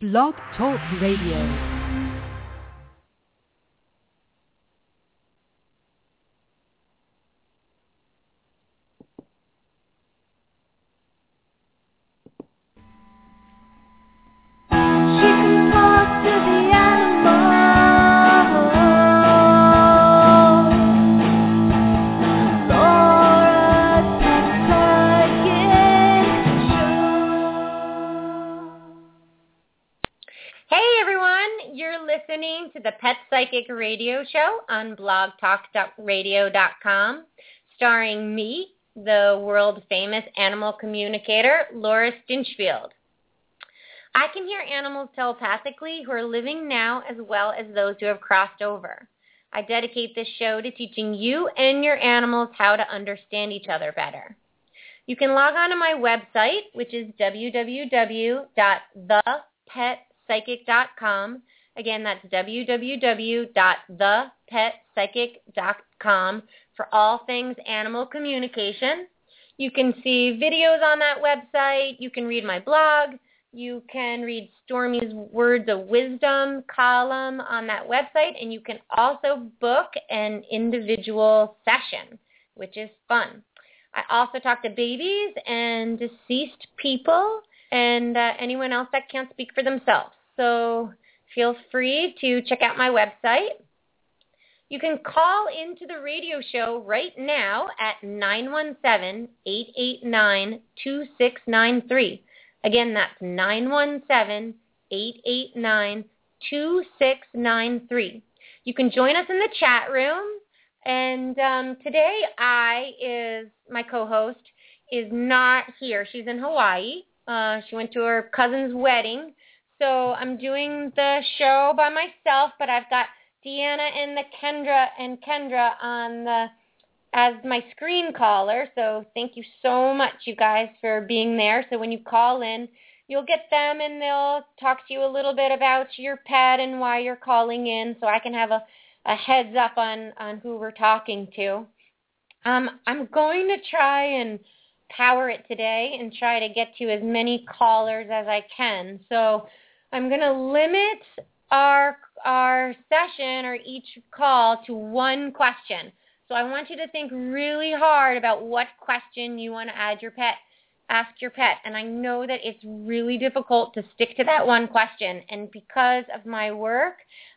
Blog Talk Radio. The Pet Psychic Radio Show on blogtalkradio.com, starring me, the world-famous animal communicator, Laura Stinchfield. I can hear animals telepathically who are living now as well as those who have crossed over. I dedicate this show to teaching you and your animals how to understand each other better. You can log on to my website, which is www.thepetpsychic.com. Again, that's www.thepetpsychic.com for all things animal communication. You can see videos on that website. You can read my blog. You can read Stormy's Words of Wisdom column on that website. And you can also book an individual session, which is fun. I also talk to babies and deceased people and anyone else that can't speak for themselves. So feel free to check out my website. You can call into the radio show right now at 917-889-2693. Again, that's 917-889-2693. You can join us in the chat room. And today my co-host is not here. She's in Hawaii. She went to her cousin's wedding. So I'm doing the show by myself, but I've got Deanna and Kendra as my screen caller. So thank you so much, you guys, for being there. So when you call in, you'll get them, and they'll talk to you a little bit about your pet and why you're calling in, so I can have a heads up on who we're talking to. I'm going to try and power it today and try to get to as many callers as I can. So I'm going to limit our session or each call to one question. So I want you to think really hard about what question you want to ask your pet. And I know that it's really difficult to stick to that one question. And because of my work,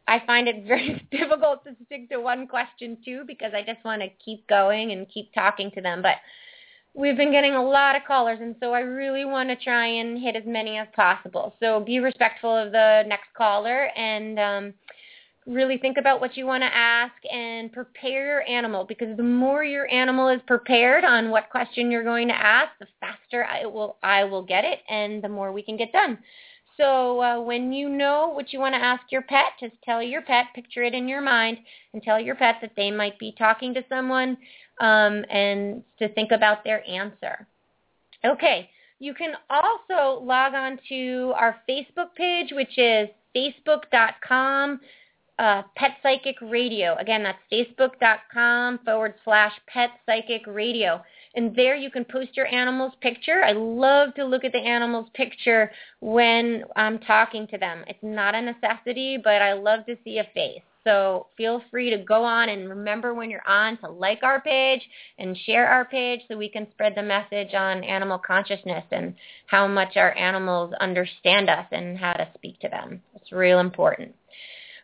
I find it very difficult to stick to one question too, because I just want to keep going and keep talking to them. But we've been getting a lot of callers, and so I really want to try and hit as many as possible. So be respectful of the next caller, and really think about what you want to ask, and prepare your animal, because the more your animal is prepared on what question you're going to ask, the faster I will get it, and the more we can get done. So when you know what you want to ask your pet, just tell your pet, picture it in your mind, and tell your pet that they might be talking to someone, and to think about their answer. Okay, you can also log on to our Facebook page, which is facebook.com Pet Psychic Radio. Again, that's facebook.com/Pet Psychic Radio. And there you can post your animal's picture. I love to look at the animal's picture when I'm talking to them. It's not a necessity, but I love to see a face. So feel free to go on, and remember when you're on to like our page and share our page so we can spread the message on animal consciousness and how much our animals understand us and how to speak to them. It's real important.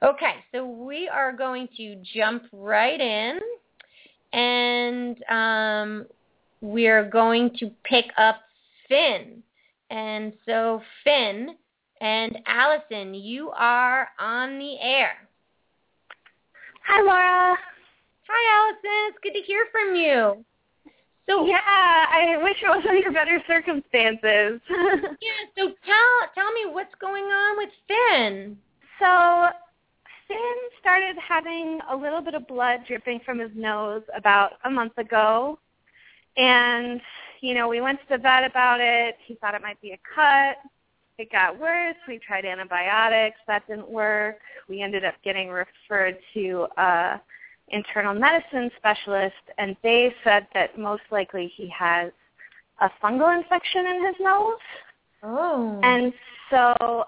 Okay, so we are going to jump right in, and we're going to pick up Finn. And so Finn and Allison, you are on the air. Hi, Laura. Hi, Allison. It's good to hear from you. So yeah, I wish it was under better circumstances. Yeah, so tell me what's going on with Finn. So Finn started having a little bit of blood dripping from his nose about a month ago. And, you know, we went to the vet about it. He thought it might be a cut. It got worse. We tried antibiotics. That didn't work. We ended up getting referred to an internal medicine specialist, and they said that most likely he has a fungal infection in his nose. Oh. And so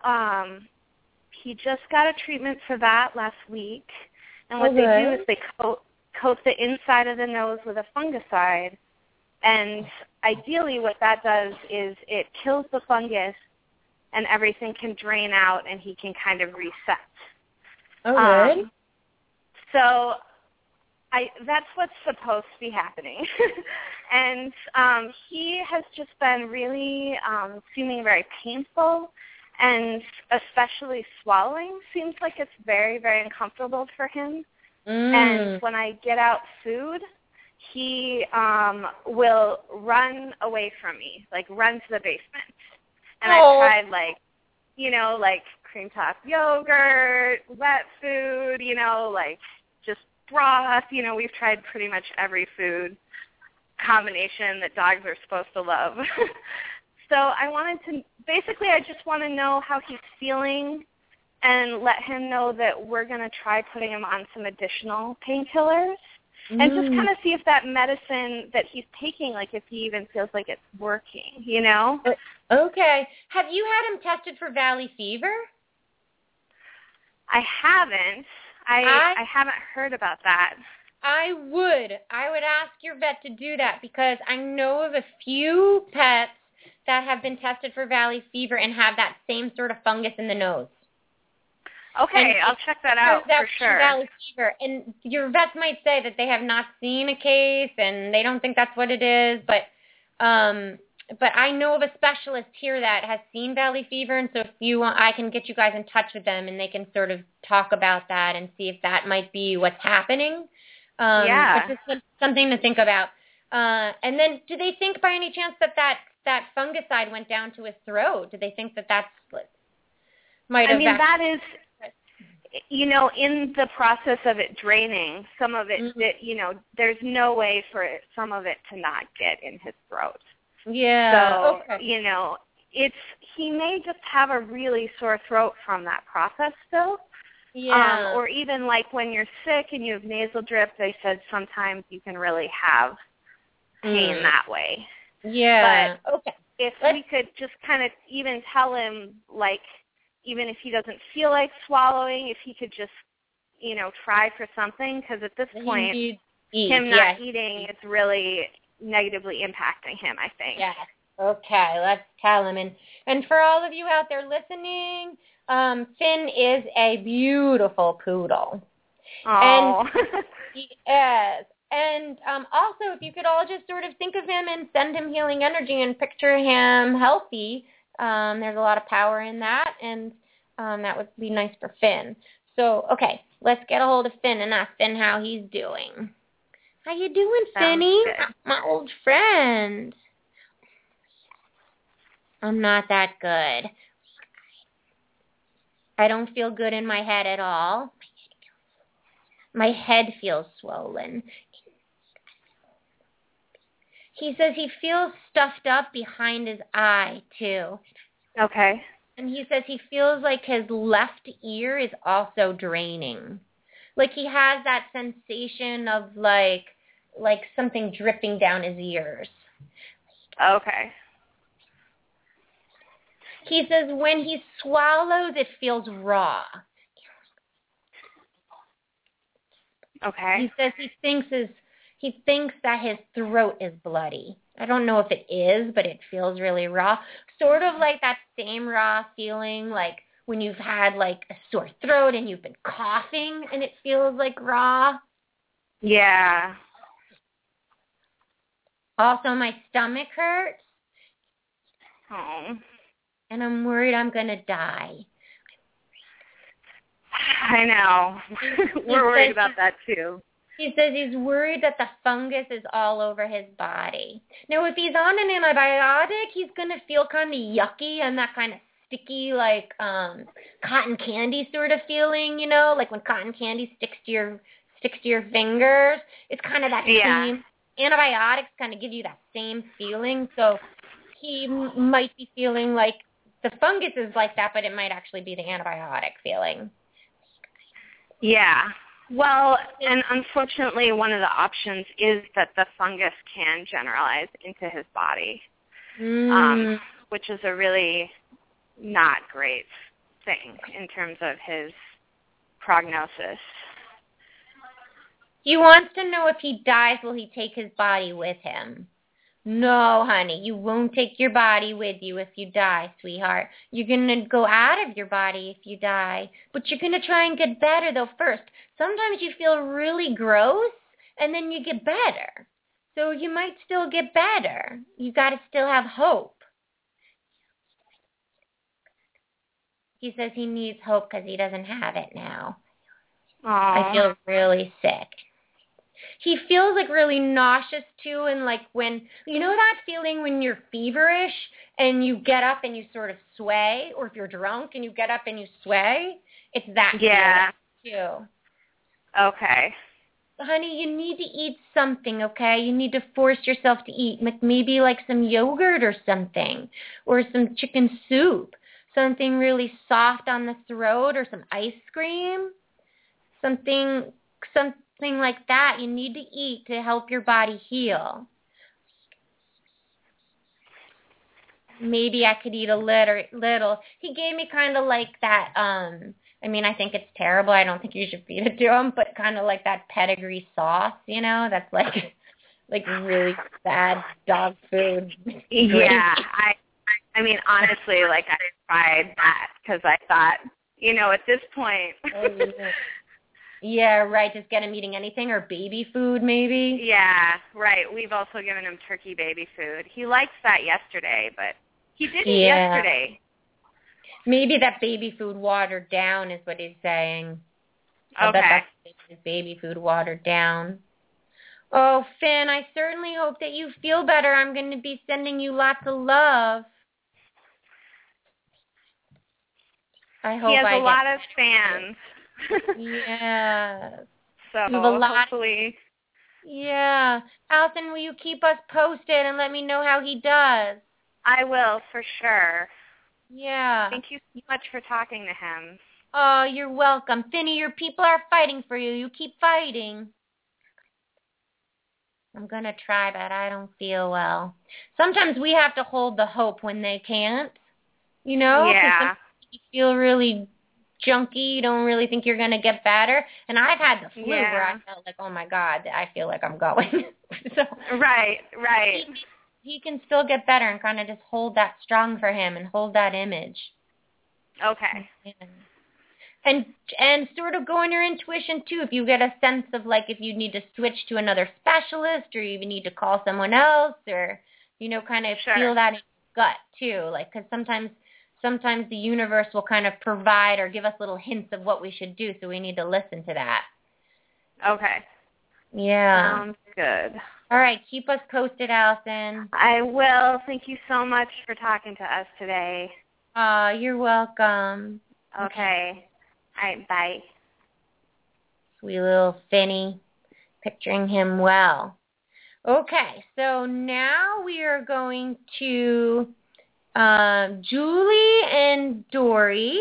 he just got a treatment for that last week. And what they do is they coat the inside of the nose with a fungicide. And ideally what that does is it kills the fungus and everything can drain out and he can kind of reset. All right. So that's what's supposed to be happening. And he has just been really seeming very painful, and especially swallowing seems like it's very, very uncomfortable for him. Mm. And when I get out food, he will run away from me, like run to the basement. And I tried, like, you know, like cream top yogurt, wet food, you know, like just broth. You know, we've tried pretty much every food combination that dogs are supposed to love. So I wanted to, basically I just want to know how he's feeling and let him know that we're going to try putting him on some additional painkillers and just kind of see if that medicine that he's taking, like if he even feels like it's working, you know? Okay. Have you had him tested for valley fever? I haven't. I haven't heard about that. I would ask your vet to do that, because I know of a few pets that have been tested for valley fever and have that same sort of fungus in the nose. Okay, and I'll check that out for sure. Valley fever. And your vets might say that they have not seen a case and they don't think that's what it is, but I know of a specialist here that has seen valley fever, and so if you want, I can get you guys in touch with them and they can sort of talk about that and see if that might be what's happening. Yeah. It's just something to think about. And then do they think by any chance that fungicide went down to his throat? Do they think that that's might have? I mean, that is, you know, in the process of it draining, some of it, you know, there's no way for it, some of it to not get in his throat. Yeah. So, you know, he may just have a really sore throat from that process still. Yeah. Or even like when you're sick and you have nasal drip, they said sometimes you can really have pain that way. Yeah. But if we could just kind of even tell him, like, even if he doesn't feel like swallowing, if he could just, you know, try for something, because at this point, him not eating is really negatively impacting him, I think. Yeah. Okay, let's tell him. And for all of you out there listening, Finn is a beautiful poodle. Oh. He is. And also, if you could all just sort of think of him and send him healing energy and picture him healthy, there's a lot of power in that, and that would be nice for Finn. So, okay, let's get a hold of Finn and ask Finn how he's doing. How you doing, Finny? My old friend. I'm not that good. I don't feel good in my head at all. My head feels swollen. He says he feels stuffed up behind his eye, too. Okay. And he says he feels like his left ear is also draining. Like he has that sensation of like something dripping down his ears. Okay. He says when he swallows, it feels raw. Okay. He says he thinks that his throat is bloody. I don't know if it is, but it feels really raw. Sort of like that same raw feeling, like when you've had like a sore throat and you've been coughing and it feels like raw. Yeah. Also, my stomach hurts. Oh. And I'm worried I'm going to die. I know. We're worried about that, too. He says he's worried that the fungus is all over his body. Now, if he's on an antibiotic, he's going to feel kind of yucky and that kind of sticky, like cotton candy sort of feeling, you know, like when cotton candy sticks to your fingers. It's kind of that same. Antibiotics kind of give you that same feeling. So he might be feeling like the fungus is like that, but it might actually be the antibiotic feeling. Yeah. Well, and unfortunately, one of the options is that the fungus can generalize into his body. which is a really not great thing in terms of his prognosis. He wants to know if he dies, will he take his body with him? No, honey, you won't take your body with you if you die, sweetheart. You're going to go out of your body if you die, but you're going to try and get better, though, first. Sometimes you feel really gross, and then you get better. So you might still get better. You got to still have hope. He says he needs hope because he doesn't have it now. Aww. I feel really sick. He feels like really nauseous too, and like when, you know that feeling when you're feverish and you get up and you sort of sway, or if you're drunk and you get up and you sway? It's that feeling too. Okay. Honey, you need to eat something, okay? You need to force yourself to eat, maybe like some yogurt or something, or some chicken soup, something really soft on the throat, or some ice cream, something like that. You need to eat to help your body heal. Maybe I could eat a little. He gave me kind of like that, I think it's terrible. I don't think you should feed it to him, but kind of like that pedigree sauce, you know, that's like really bad dog food. Yeah, honestly, like I tried that because I thought, you know, at this point. Yeah, right, just get him eating anything, or baby food maybe. Yeah, right. We've also given him turkey baby food. He likes that yesterday, but he didn't yesterday. Maybe that baby food watered down is what he's saying. Okay. That's baby food watered down. Oh, Finn, I certainly hope that you feel better. I'm going to be sending you lots of love. I hope he has a lot of fans. Yeah. So hopefully. Yeah. Allison, will you keep us posted and let me know how he does? I will, for sure. Yeah. Thank you so much for talking to him. Oh, you're welcome. Finny, your people are fighting for you. You keep fighting. I'm going to try, but I don't feel well. Sometimes we have to hold the hope when they can't, you know? Yeah. You feel really junky. You don't really think you're going to get better. And I've had the flu where I felt like, oh, my God, I feel like I'm going. So, right. He can still get better and kind of just hold that strong for him and hold that image. Okay. And sort of go on your intuition, too, if you get a sense of, like, if you need to switch to another specialist or you need to call someone else or, you know, kind of feel that in your gut, too. Like, because sometimes the universe will kind of provide or give us little hints of what we should do, so we need to listen to that. Okay. Yeah. Sounds good. All right. Keep us posted, Allison. I will. Thank you so much for talking to us today. Oh, you're welcome. Okay. All right. Bye. Sweet little Finny. Picturing him well. Okay. So now we are going to Julie and Dory.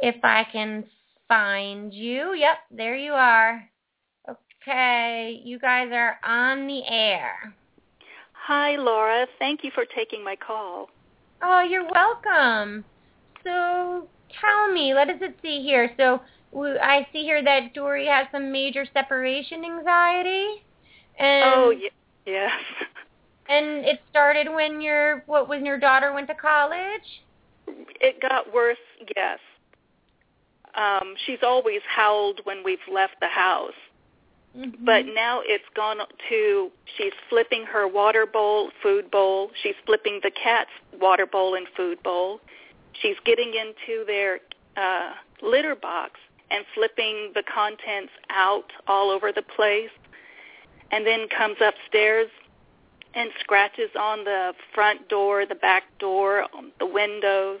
If I can find you. Yep. There you are. Okay, you guys are on the air. Hi, Laura. Thank you for taking my call. Oh, you're welcome. So tell me, let's see here. So I see here that Dory has some major separation anxiety. And, yes. And it started when your daughter went to college? It got worse, yes. She's always howled when we've left the house. Mm-hmm. But now it's gone to, she's flipping her water bowl, food bowl. She's flipping the cat's water bowl and food bowl. She's getting into their litter box and flipping the contents out all over the place. And then comes upstairs and scratches on the front door, the back door, on the windows.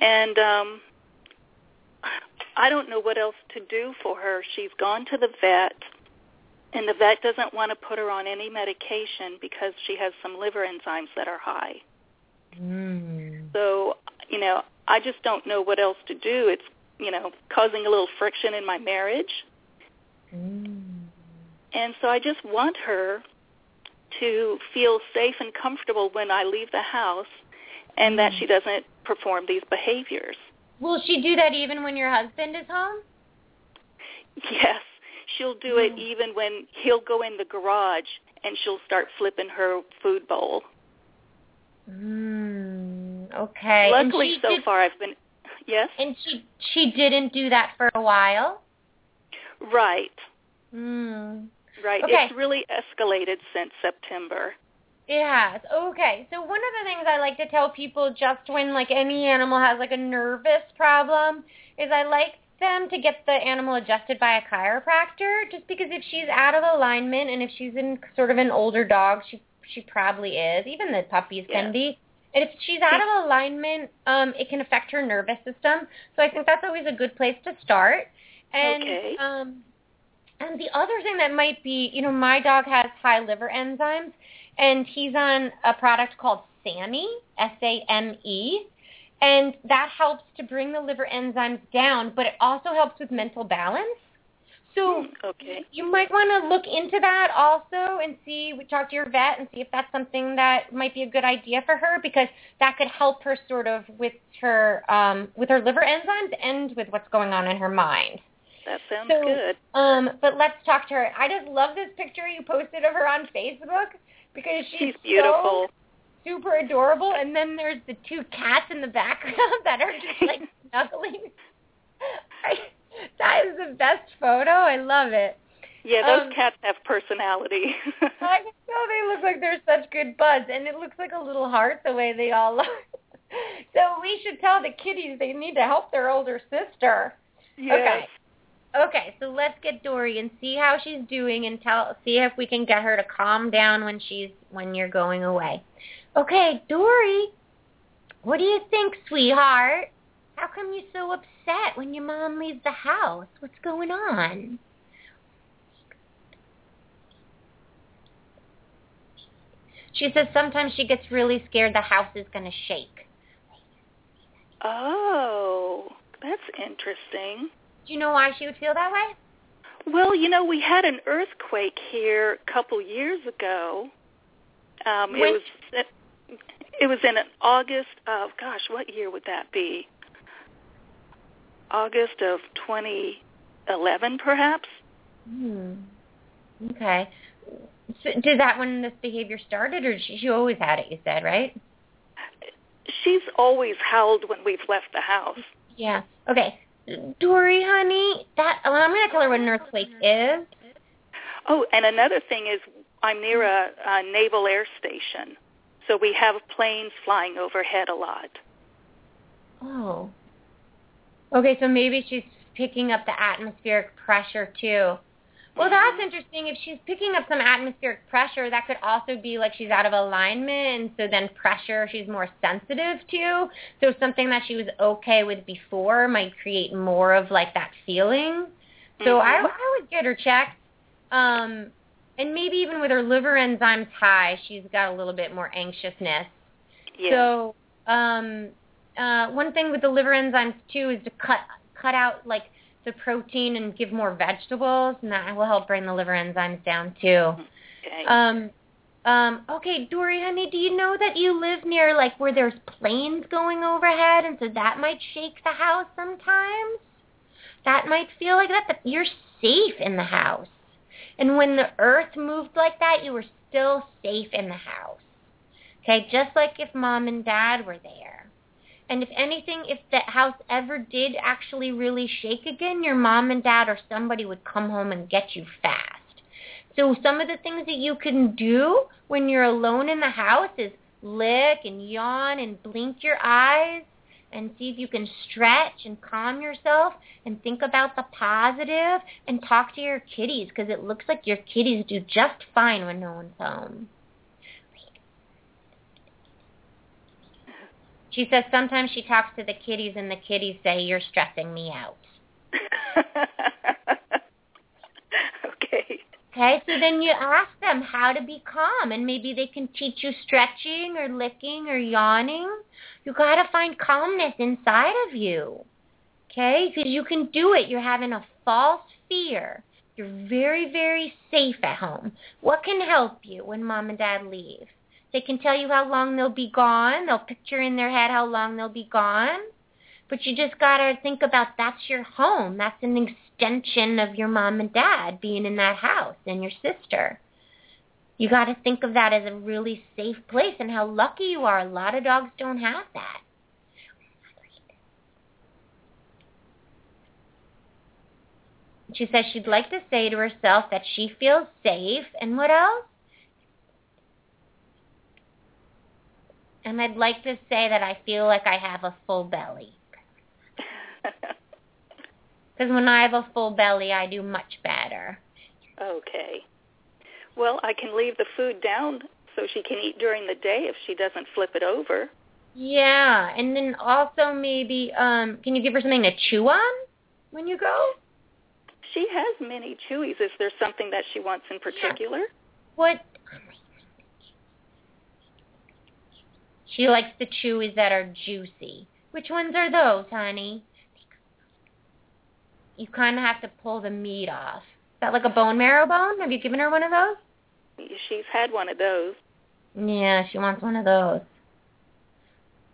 And I don't know what else to do for her. She's gone to the vet. And the vet doesn't want to put her on any medication because she has some liver enzymes that are high. Mm. So, you know, I just don't know what else to do. It's, you know, causing a little friction in my marriage. Mm. And so I just want her to feel safe and comfortable when I leave the house and that she doesn't perform these behaviors. Will she do that even when your husband is home? Yes. She'll do it even when he'll go in the garage and she'll start flipping her food bowl. Okay. Luckily, so far I've been... Yes? And she didn't do that for a while? Right. Right. Okay. It's really escalated since September. It has. Okay. So one of the things I like to tell people just when, like, any animal has, like, a nervous problem is I like them to get the animal adjusted by a chiropractor just because if she's out of alignment and if she's in sort of an older dog, she probably is. Even the puppies can be. And if she's out of alignment, it can affect her nervous system. So I think that's always a good place to start. And, and the other thing that might be, you know, my dog has high liver enzymes, and he's on a product called SAME, S-A-M-E, and that helps to bring the liver enzymes down, but it also helps with mental balance. So you might want to look into that also and see, talk to your vet and see if that's something that might be a good idea for her because that could help her sort of with her liver enzymes and with what's going on in her mind. That sounds good. But let's talk to her. I just love this picture you posted of her on Facebook because she's beautiful. So super adorable. And then there's the two cats in the background that are just like snuggling. That is the best photo. I love it. Yeah, those cats have personality. I know they look like they're such good buds, and it looks like a little heart the way they all look. So we should tell the kitties they need to help their older sister. Yes. Okay, so let's get Dory and see how she's doing and see if we can get her to calm down when you're going away. Okay, Dory, what do you think, sweetheart? How come you're so upset when your mom leaves the house? What's going on? She says sometimes she gets really scared the house is going to shake. Oh, that's interesting. Do you know why she would feel that way? Well, you know, we had an earthquake here a couple years ago. It was in August of, gosh, what year would that be? August of 2011, perhaps. Okay. So did that when this behavior started, or she always had it, you said, right? She's always howled when we've left the house. Yeah. Okay. Dory, honey, I'm going to tell her what an earthquake is. Oh, and another thing is I'm near a naval air station, so we have planes flying overhead a lot. Oh, okay, so maybe she's picking up the atmospheric pressure, too. Well, that's interesting. If she's picking up some atmospheric pressure, that could also be like she's out of alignment, and so then pressure she's more sensitive to. So something that she was okay with before might create more of, like, that feeling. So I would get her checked. And maybe even with her liver enzymes high, she's got a little bit more anxiousness. Yeah. So one thing with the liver enzymes, too, is to cut out, like, the protein and give more vegetables, and that will help bring the liver enzymes down, too. Okay. Okay, Dory, honey, do you know that you live near, like, where there's planes going overhead, and so that might shake the house sometimes? That might feel like that, but you're safe in the house. And when the earth moved like that, you were still safe in the house. Okay, just like if mom and dad were there. And if anything, if the house ever did actually really shake again, your mom and dad or somebody would come home and get you fast. So some of the things that you can do when you're alone in the house is lick and yawn and blink your eyes and see if you can stretch and calm yourself and think about the positive and talk to your kitties because it looks like your kitties do just fine when no one's home. She says sometimes she talks to the kitties and the kitties say, "You're stressing me out." Okay. Okay, so then you ask them how to be calm, and maybe they can teach you stretching or licking or yawning. You got to find calmness inside of you, okay, because you can do it. You're having a false fear. You're very, very safe at home. What can help you when mom and dad leave? They can tell you how long they'll be gone. They'll picture in their head how long they'll be gone. But you just got to think about that's your home. That's an extension of your mom and dad being in that house and your sister. You got to think of that as a really safe place and how lucky you are. A lot of dogs don't have that. She says she'd like to say to herself that she feels safe. And what else? And I'd like to say that I feel like I have a full belly. Because when I have a full belly, I do much better. Okay. Well, I can leave the food down so she can eat during the day if she doesn't flip it over. Yeah. And then also maybe, can you give her something to chew on when you go? She has many chewies. Is there something that she wants in particular? Yeah. What? She likes the chewies that are juicy. Which ones are those, honey? You kind of have to pull the meat off. Is that like a bone marrow bone? Have you given her one of those? She's had one of those. Yeah, she wants one of those.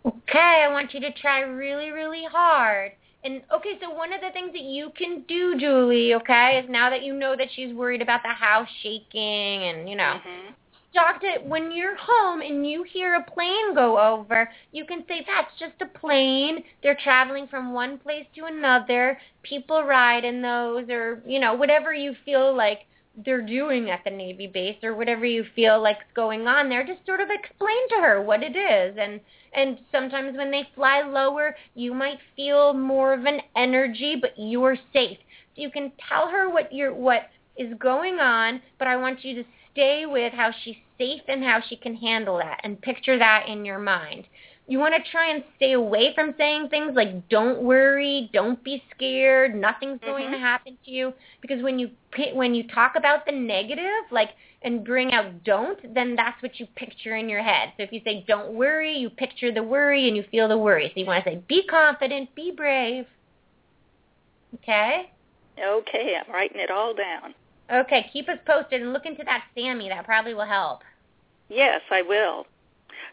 Okay, I want you to try really, really hard. And, okay, so one of the things that you can do, Julie, okay, is now that you know that she's worried about the house shaking and, you know, mm-hmm. Doctor, when you're home and you hear a plane go over, you can say, that's just a plane. They're traveling from one place to another. People ride in those or, you know, whatever you feel like they're doing at the Navy base or whatever you feel like's going on there, just sort of explain to her what it is. And sometimes when they fly lower, you might feel more of an energy, but you're safe. So you can tell her what is going on, but I want you to stay with how she's safe and how she can handle that and picture that in your mind. You want to try and stay away from saying things like, don't worry, don't be scared, nothing's going to happen to you. Because when you talk about the negative, like, and bring out don't, then that's what you picture in your head. So if you say, don't worry, you picture the worry and you feel the worry. So you want to say, be confident, be brave. Okay? Okay, I'm writing it all down. Okay, keep us posted and look into that Sammy. That probably will help. Yes, I will.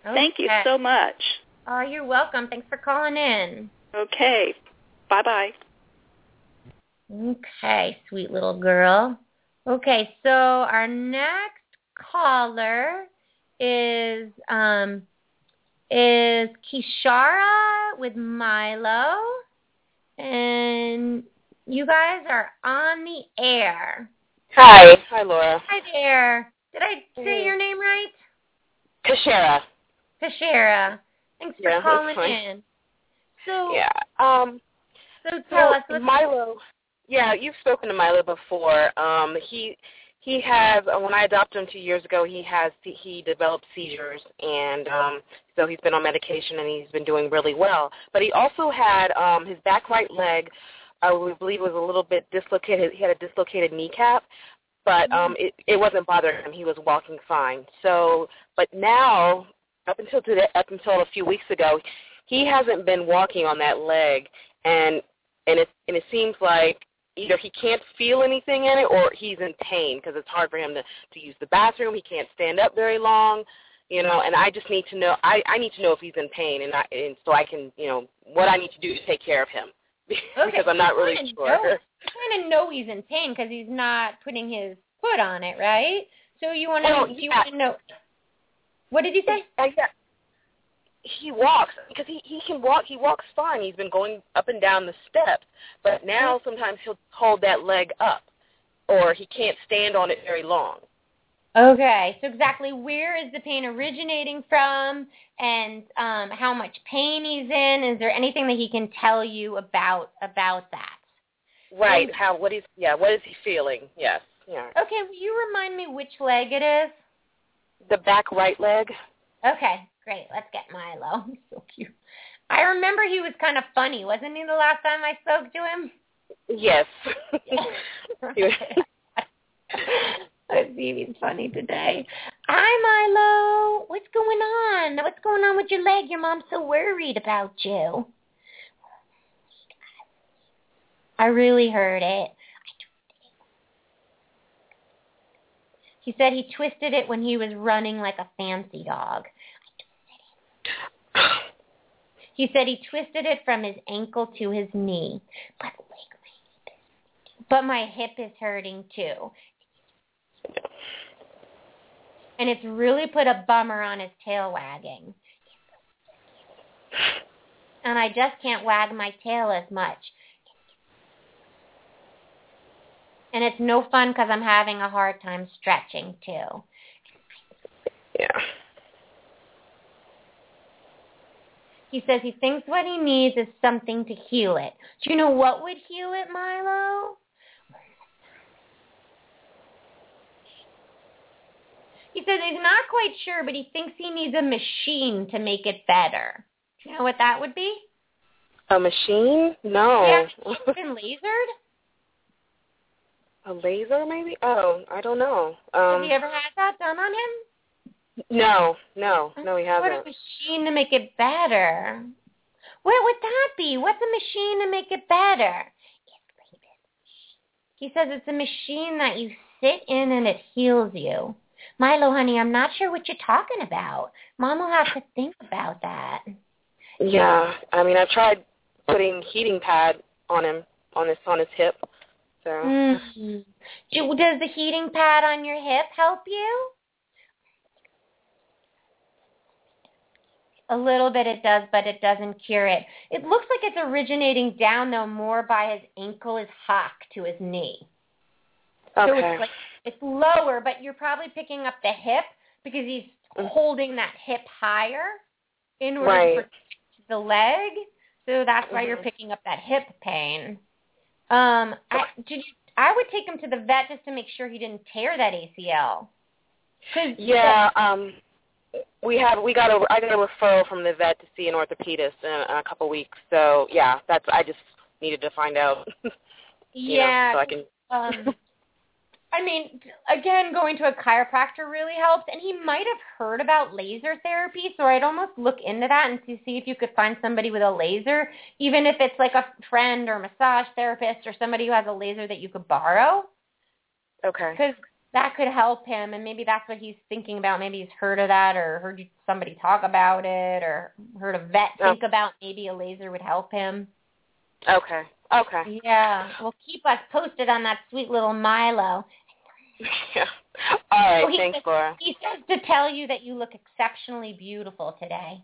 Okay. Thank you so much. Oh, you're welcome. Thanks for calling in. Okay. Bye-bye. Okay, sweet little girl. Okay, so our next caller is Kisherra with Milo. And you guys are on the air. Hi. Hi, Laura. Hi there. Did I say your name right? Kisherra. Kisherra. Thanks for calling in. So, yeah. So tell us. Milo, yeah, you've spoken to Milo before. He has, when I adopted him 2 years ago, he developed seizures, and so he's been on medication, and he's been doing really well. But he also had his back right leg, I believe it was a little bit dislocated. He had a dislocated kneecap, but it wasn't bothering him. He was walking fine. So, but now, up until a few weeks ago, he hasn't been walking on that leg, and it seems like either he can't feel anything in it or he's in pain because it's hard for him to use the bathroom. He can't stand up very long. You know, and I just need to know. I need to know if he's in pain, and so I can, you know, what I need to do to take care of him. Because okay. I'm not really sure. You kind of know he's in pain because he's not putting his foot on it, right? So you want to know. What did he say? He walks because he can walk. He walks fine. He's been going up and down the steps, but now sometimes he'll hold that leg up, or he can't stand on it very long. Okay, so exactly where is the pain originating from and how much pain he's in? Is there anything that he can tell you about that? Right, and, what is he feeling? Yes. Yeah. Okay, will you remind me which leg it is? The back right leg. Okay, great. Let's get Milo. He's so cute. I remember he was kind of funny, wasn't he, the last time I spoke to him? Yes. Let's see if he's funny today. Hi, Milo. What's going on? What's going on with your leg? Your mom's so worried about you. I really heard it. He said he twisted it when he was running like a fancy dog. He said he twisted it from his ankle to his knee. But my hip is hurting too. And it's really put a bummer on his tail wagging. And I just can't wag my tail as much. And it's no fun because I'm having a hard time stretching too. Yeah. He says he thinks what he needs is something to heal it. Do you know what would heal it, Milo? He says he's not quite sure, but he thinks he needs a machine to make it better. Do you know what that would be? A machine? No. Yeah, it's been lasered? A laser, maybe? Oh, I don't know. Have you ever had that done on him? No, he hasn't. What a machine to make it better. What would that be? What's a machine to make it better? He says it's a machine that you sit in and it heals you. Milo, honey, I'm not sure what you're talking about. Mom will have to think about that. Yeah, I mean, I've tried putting heating pad on him, on his hip. So. Mm-hmm. Does the heating pad on your hip help you? A little bit it does, but it doesn't cure it. It looks like it's originating down, though, more by his ankle is hock to his knee. Okay. So it's lower, but you're probably picking up the hip because he's holding that hip higher in order to protect the leg. So that's why you're picking up that hip pain. I would take him to the vet just to make sure he didn't tear that ACL. Yeah, I got a referral from the vet to see an orthopedist in a couple weeks. So yeah, I just needed to find out. So I can. I mean, again, going to a chiropractor really helps, and he might have heard about laser therapy. So I'd almost look into that and to see if you could find somebody with a laser, even if it's like a friend or massage therapist or somebody who has a laser that you could borrow. Okay. Because that could help him, and maybe that's what he's thinking about. Maybe he's heard of that or heard somebody talk about it or heard a vet think about maybe a laser would help him. Okay. Yeah. Well, keep us posted on that sweet little Milo. Yeah. All right, thanks, Laura. He says to tell you that you look exceptionally beautiful today.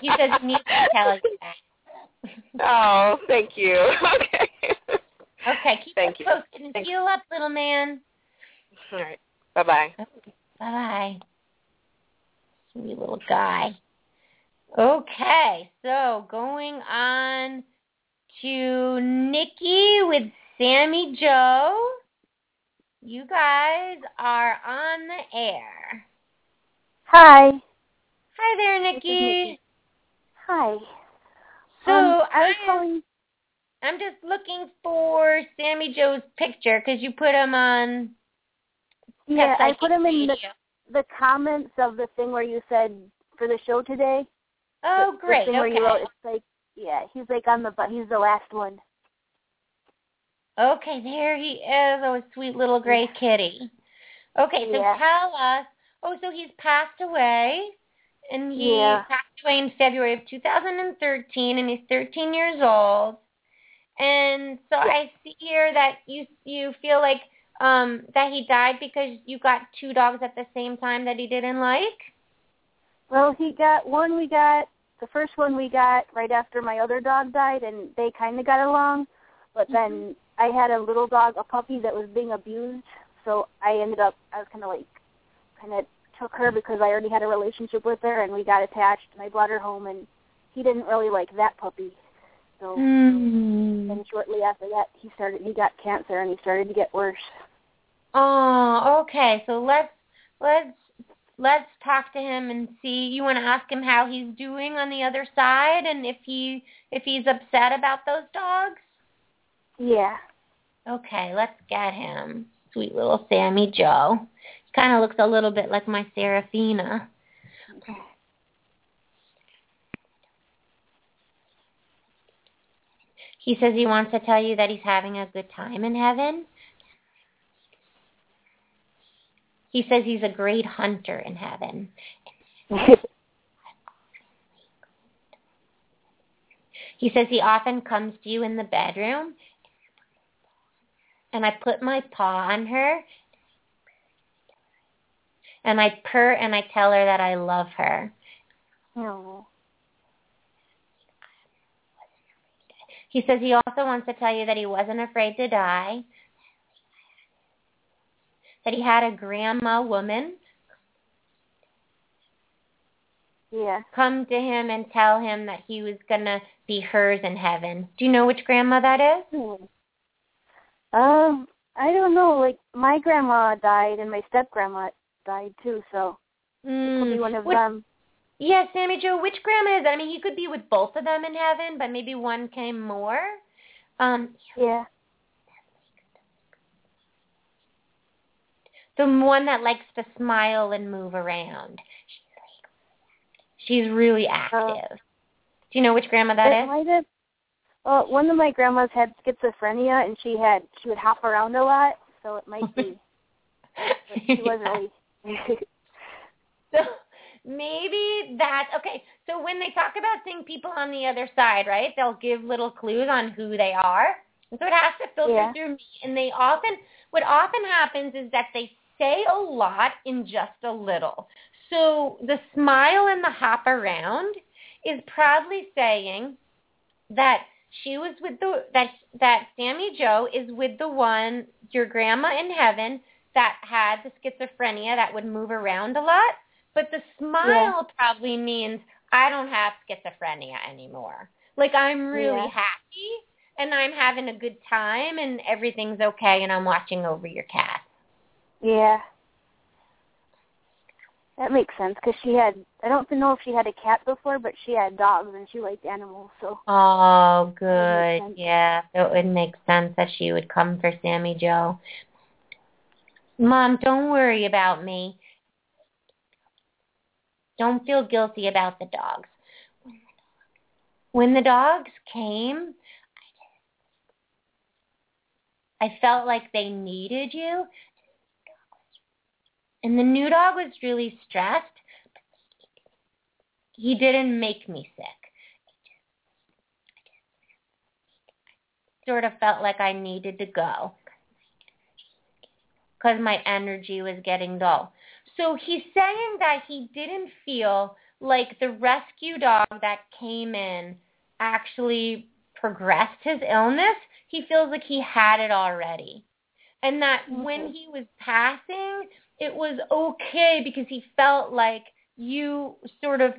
He says he needs to tell you that. Oh, thank you. Okay. Okay, keep us posted and heal up, little man. All right. Bye-bye. Okay. Bye-bye. Sweet little guy. Okay, so going on to Nikki with Sammy-Joe. You guys are on the air. Hi. Hi there, Nikki. Hi. So I was calling... I'm just looking for Sammy-Joe's picture because you put him on. Yeah, I put him in the comments of the thing where you said for the show today. Oh, great! The thing where you wrote, it's like, yeah, he's the last one. Okay, there he is. Oh, a sweet little gray kitty. Okay, so tell us. Oh, so he's passed away, and he passed away in February of 2013, and he's 13 years old. And so I see here that you feel like that he died because you got two dogs at the same time that he didn't like? Well, the first one we got right after my other dog died, and they kind of got along. But then I had a little dog, a puppy that was being abused. So I was kind of took her because I already had a relationship with her, and we got attached, and I brought her home, and he didn't really like that puppy. So, and shortly after that, he got cancer, and he started to get worse. Oh, okay. So let's talk to him and see. You want to ask him how he's doing on the other side, and if he's upset about those dogs. Yeah. Okay. Let's get him. Sweet little Sammy-Joe. He kind of looks a little bit like my Serafina. Okay. He says he wants to tell you that he's having a good time in heaven. He says he's a great hunter in heaven. He says he often comes to you in the bedroom, and I put my paw on her, and I purr, and I tell her that I love her. Oh. He says he also wants to tell you that he wasn't afraid to die, that he had a grandma woman come to him and tell him that he was going to be hers in heaven. Do you know which grandma that is? I don't know. Like, my grandma died and my step-grandma died, too, so it could be one of them. Yeah, Sammy-Joe, which grandma is that? I mean, he could be with both of them in heaven, but maybe one came more. Yeah. The one that likes to smile and move around. She's really active. Do you know which grandma that is? One of my grandmas had schizophrenia, and she would hop around a lot, so it might be. But she wasn't really. So maybe that's okay. So when they talk about seeing people on the other side, right, they'll give little clues on who they are. And so it has to filter through me. And they often, what often happens is that they say a lot in just a little. So the smile and the hop around is probably saying that she was with that Sammy-Joe is with the one, your grandma in heaven, that had the schizophrenia that would move around a lot. But the smile probably means I don't have schizophrenia anymore. Like, I'm really happy and I'm having a good time and everything's okay and I'm watching over your cat. Yeah. That makes sense, because she had, I don't know if she had a cat before, but she had dogs and she liked animals, so. Oh, good, yeah. So it would make sense that she would come for Sammy-Joe. Mom, don't worry about me. Don't feel guilty about the dogs. When the dogs came, I felt like they needed you. And the new dog was really stressed. But he didn't make me sick. I sort of felt like I needed to go because my energy was getting dull. So he's saying that he didn't feel like the rescue dog that came in actually progressed his illness. He feels like he had it already. And that when he was passing, it was okay because he felt like you sort of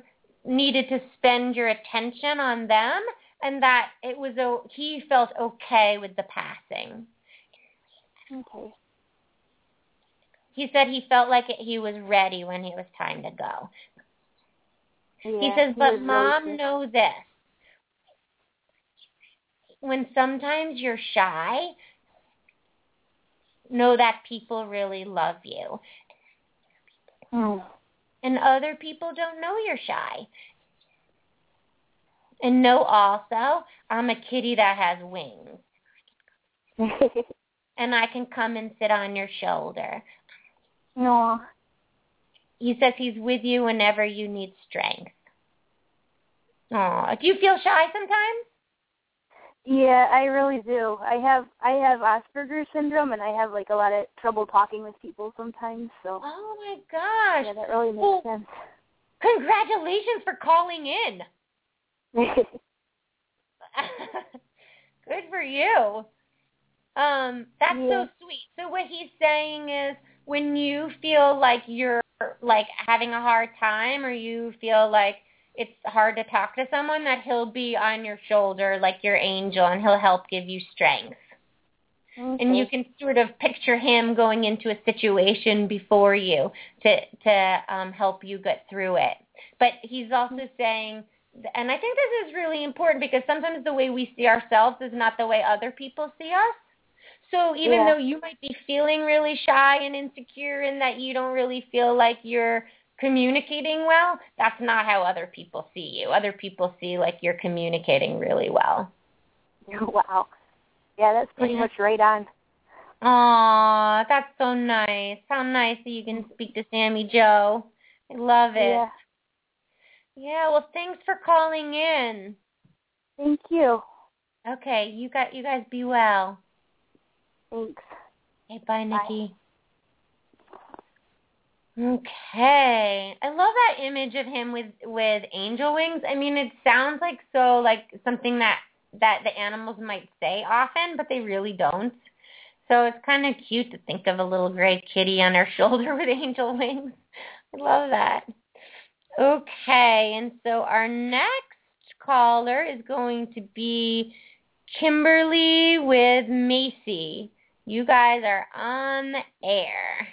needed to spend your attention on them, and that it was he felt okay with the passing. Okay. He said he felt like he was ready when it was time to go. Yeah, he says, but Mom, know this. When sometimes you're shy, know that people really love you. And other people don't know you're shy. And know also, I'm a kitty that has wings. And I can come and sit on your shoulder. No. He says he's with you whenever you need strength. Aw, do you feel shy sometimes? Yeah, I really do. I have Asperger's syndrome, and I have, like, a lot of trouble talking with people sometimes. So. Oh, my gosh. Yeah, that really makes sense. Congratulations for calling in. Good for you. That's so sweet. So what he's saying is when you feel like you're, like, having a hard time or you feel like it's hard to talk to someone, that he'll be on your shoulder like your angel, and he'll help give you strength. Okay. And you can sort of picture him going into a situation before you to help you get through it. But he's also saying, and I think this is really important because sometimes the way we see ourselves is not the way other people see us. So even though you might be feeling really shy and insecure and that you don't really feel like you're communicating well, that's not how other people see you. Other people see like you're communicating really well. Wow. Yeah, that's pretty much right on. Aw, that's so nice. How nice that you can speak to Sammy-Joe. I love it. Yeah. Yeah, well, thanks for calling in. Thank you. Okay, you guys be well. Thanks. Okay, bye, Nikki. Bye. Okay. I love that image of him with angel wings. I mean, it sounds like so like something that the animals might say often, but they really don't. So it's kind of cute to think of a little gray kitty on her shoulder with angel wings. I love that. Okay, and so our next caller is going to be Kimberly with Macy. You guys are on the air.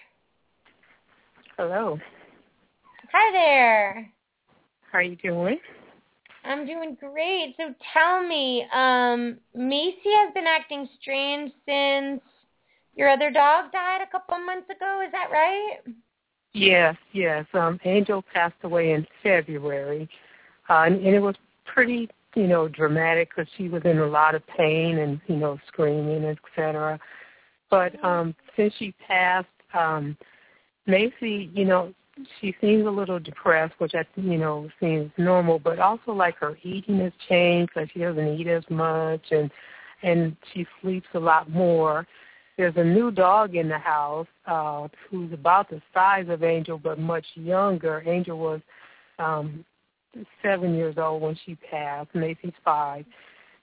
Hello. Hi there. How are you doing? I'm doing great. So tell me, Macy has been acting strange since your other dog died a couple of months ago. Is that right? Yes. Angel passed away in February, and it was pretty, dramatic because she was in a lot of pain and, screaming, et cetera. But since she passed, Macy, she seems a little depressed, which seems normal, but also like her eating has changed, like she doesn't eat as much and she sleeps a lot more. There's a new dog in the house who's about the size of Angel but much younger. Angel was 7 years old when she passed. Macy's 5.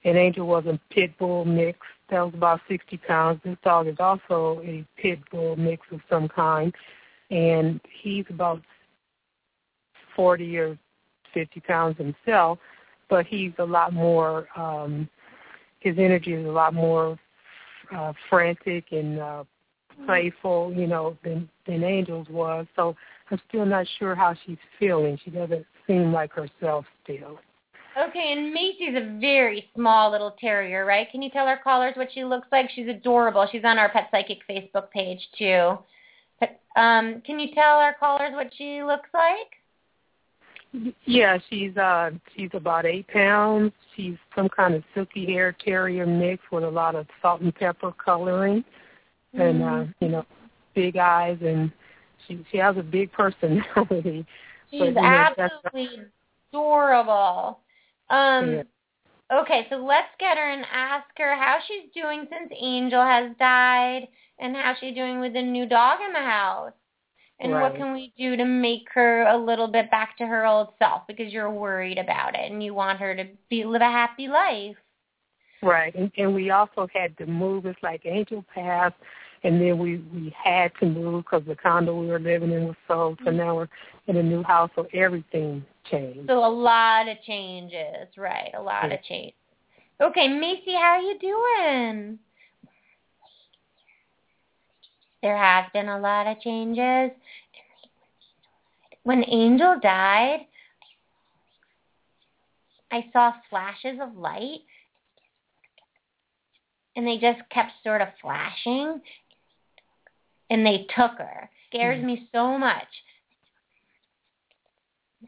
And Angel was a pit bull mix. That was about 60 pounds. This dog is also a pit bull mix of some kind. And he's about 40 or 50 pounds himself, but he's a lot more, his energy is a lot more frantic and playful, than Angel's was. So I'm still not sure how she's feeling. She doesn't seem like herself still. Okay, and Macy's a very small little terrier, right? Can you tell our callers what she looks like? She's adorable. She's on our Pet Psychic Facebook page, too. Can you tell our callers what she looks like? Yeah, she's about 8 pounds. She's some kind of silky hair terrier mix with a lot of salt and pepper coloring, and big eyes, and she has a big personality. She's absolutely adorable. Okay, so let's get her and ask her how she's doing since Angel has died. And how's she doing with the new dog in the house? And What can we do to make her a little bit back to her old self? Because you're worried about it, and you want her to live a happy life. Right. And we also had to move. It's like Angel passed, and then we had to move because the condo we were living in was sold. So now we're in a new house, so everything changed. So a lot of changes, right, of changes. Okay, Macy, how are you doing? There have been a lot of changes. When Angel died, I saw flashes of light, and they just kept sort of flashing, and they took her. It scares me so much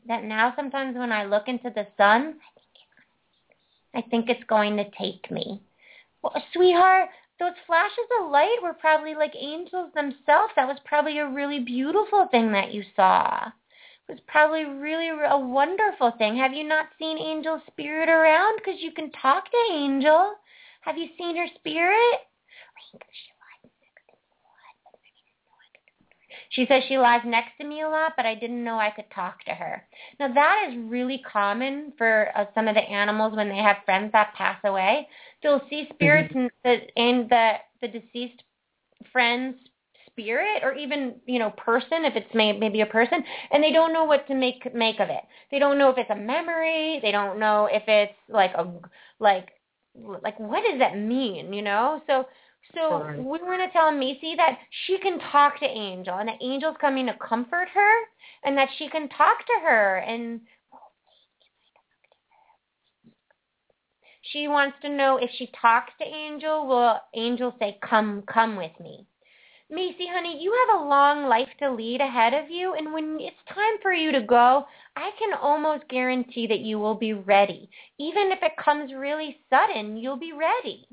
that now sometimes when I look into the sun, I think it's going to take me. Well, sweetheart, those flashes of light were probably like angels themselves. That was probably a really beautiful thing that you saw. It was probably really a wonderful thing. Have you not seen Angel's spirit around? Because you can talk to Angel. Have you seen her spirit? She says she lies next to me a lot, but I didn't know I could talk to her. Now, that is really common for some of the animals when they have friends that pass away. They'll see spirits in the deceased friend's spirit or even, person, if it's maybe a person, and they don't know what to make of it. They don't know if it's a memory. They don't know if it's like what does that mean, So we were going to tell Macy that she can talk to Angel and that Angel's coming to comfort her and that she can talk to her. And she wants to know if she talks to Angel, will Angel say, come with me? Macy, honey, you have a long life to lead ahead of you, and when it's time for you to go, I can almost guarantee that you will be ready. Even if it comes really sudden, you'll be ready.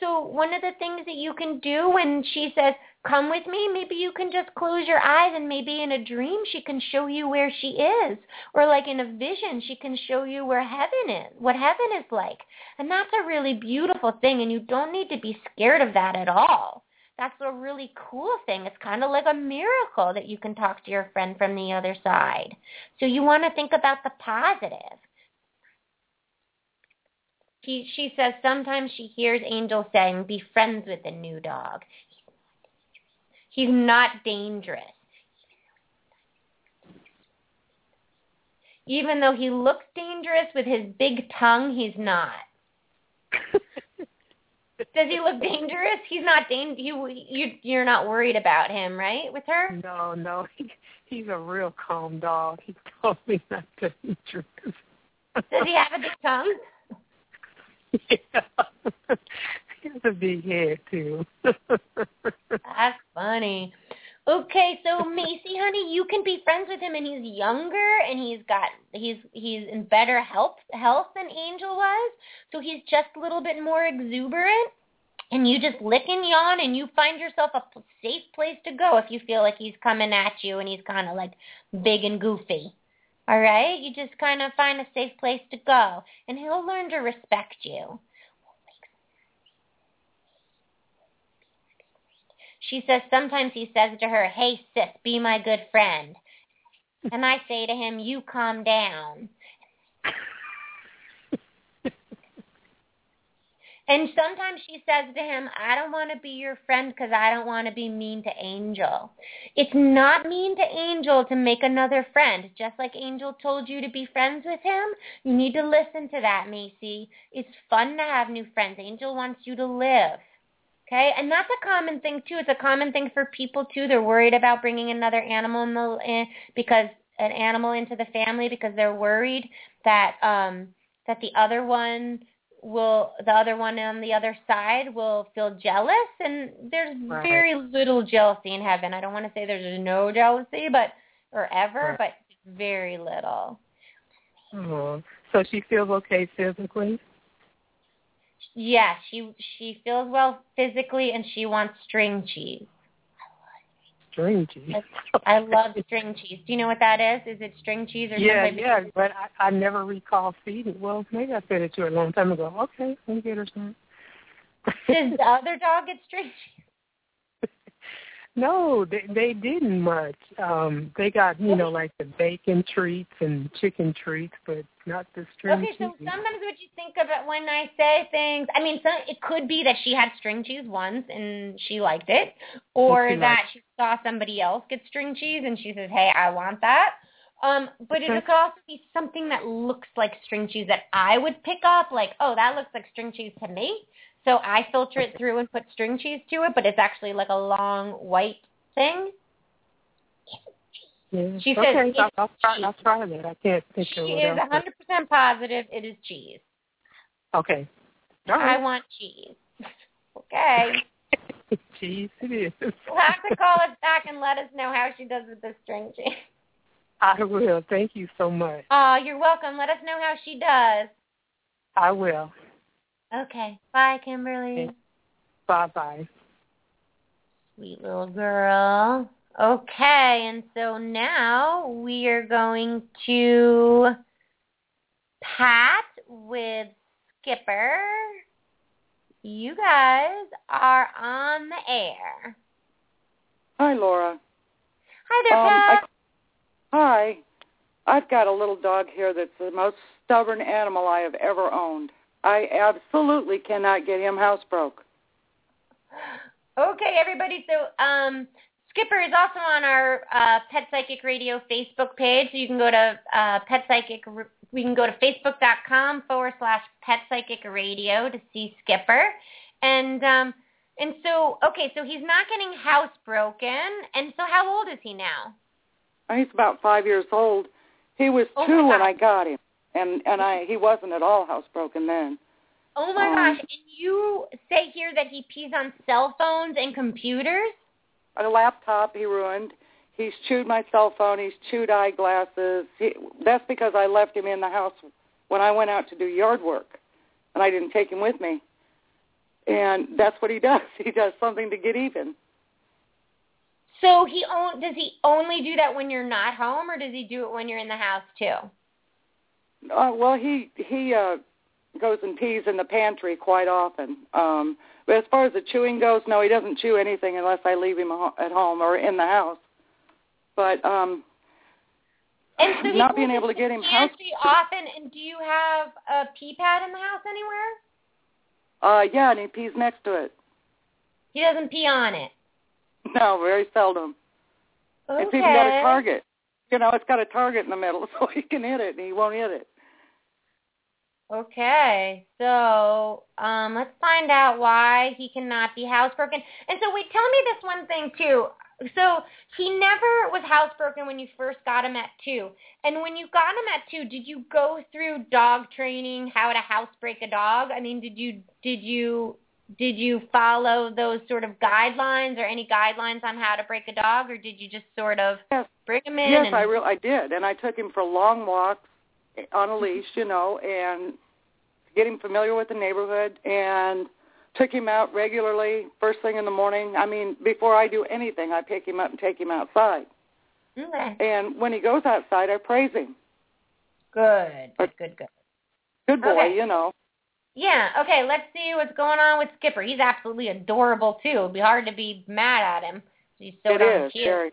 So one of the things that you can do when she says, come with me, maybe you can just close your eyes, and maybe in a dream she can show you where she is. Or like in a vision, she can show you where heaven is, what heaven is like. And that's a really beautiful thing, and you don't need to be scared of that at all. That's a really cool thing. It's kind of like a miracle that you can talk to your friend from the other side. So you want to think about the positive. She says sometimes she hears angels saying, be friends with the new dog. He's not dangerous. Even though he looks dangerous with his big tongue, he's not. Does he look dangerous? He's not dangerous. You're not worried about him, right, with her? No. He's a real calm dog. He told me not to be dangerous. Does he have a big tongue? Yeah. He has a big head, too. That's funny. Okay, so Macy, honey, you can be friends with him, and he's younger, and he's in better health than Angel was, so he's just a little bit more exuberant, and you just lick and yawn, and you find yourself a safe place to go if you feel like he's coming at you, and he's kind of like big and goofy, all right? You just kind of find a safe place to go, and he'll learn to respect you. She says sometimes he says to her, hey, sis, be my good friend. And I say to him, you calm down. And sometimes she says to him, I don't want to be your friend because I don't want to be mean to Angel. It's not mean to Angel to make another friend. Just like Angel told you to be friends with him, you need to listen to that, Macy. It's fun to have new friends. Angel wants you to live. Okay, and that's a common thing, too. It's a common thing for people, too. They're worried about bringing another animal into the family because they're worried that that the other one on the other side will feel jealous. And there's very little jealousy in heaven. I don't want to say there's no jealousy, but very little. Mm-hmm. So she feels okay physically? Yeah, she feels well physically, and she wants string cheese. String cheese. I love string cheese. Do you know what that is? Is it string cheese or something? Yeah, but I never recall feeding. Well, maybe I fed it to her a long time ago. Okay, let me get her some. Does the other dog get string cheese? No, they didn't much. They got, like the bacon treats and chicken treats, but not the string cheese. Okay, so sometimes what you think about when I say things, it could be that she had string cheese once and she liked it, or she saw somebody else get string cheese and she says, hey, I want that. But it could also be something that looks like string cheese that I would pick up, like, oh, that looks like string cheese to me. So I filter it through and put string cheese to it, but it's actually like a long white thing. Yeah. She says, I'll try that. I can't think of it. She is 100% positive it is cheese. Okay. Right. I want cheese. Okay. Cheese it is. You'll have to call us back and let us know how she does with the string cheese. I will. Thank you so much. Oh, you're welcome. Let us know how she does. I will. Okay. Bye, Kimberly. Okay. Bye-bye. Sweet little girl. Okay, and so now we are going to Pat with Skipper. You guys are on the air. Hi, Laura. Hi there, Pat. Hi. I've got a little dog here that's the most stubborn animal I have ever owned. I absolutely cannot get him housebroke. Okay, everybody, so Skipper is also on our Pet Psychic Radio Facebook page, so you can go to Pet Psychic. We can go to facebook.com/Pet Psychic Radio to see Skipper, and so okay, so he's not getting housebroken, and so how old is he now? He's about 5 years old. He was 2 when I got him, and he wasn't at all housebroken then. Oh my gosh! And you say here that he pees on cell phones and computers. A laptop he ruined. He's chewed my cell phone. He's chewed eyeglasses. That's because I left him in the house when I went out to do yard work, and I didn't take him with me. And that's what he does. He does something to get even. So does he only do that when you're not home, or does he do it when you're in the house too? Well, he goes and pees in the pantry quite often. But as far as the chewing goes, no, he doesn't chew anything unless I leave him at home or in the house. But and so not being able to get him out often. And do you have a pee pad in the house anywhere? Yeah, and he pees next to it. He doesn't pee on it. No, very seldom. Okay. It's even got a target. You know, it's got a target in the middle, so he can hit it, and he won't hit it. Okay, so let's find out why he cannot be housebroken. And so, wait, tell me this one thing, too. So he never was housebroken when you first got him at 2. And when you got him at 2, did you go through dog training, how to housebreak a dog? I mean, did you follow those sort of guidelines or any guidelines on how to break a dog, or did you just sort of bring him in? Yes, I did. And I took him for long walks on a leash, you know, and get him familiar with the neighborhood, and took him out regularly, first thing in the morning. I mean, before I do anything, I pick him up and take him outside. Okay. And when he goes outside, I praise him. Good, good. Good boy, okay. You know. Yeah, okay, let's see what's going on with Skipper. He's absolutely adorable, too. It would be hard to be mad at him. He's so darn cute. Very.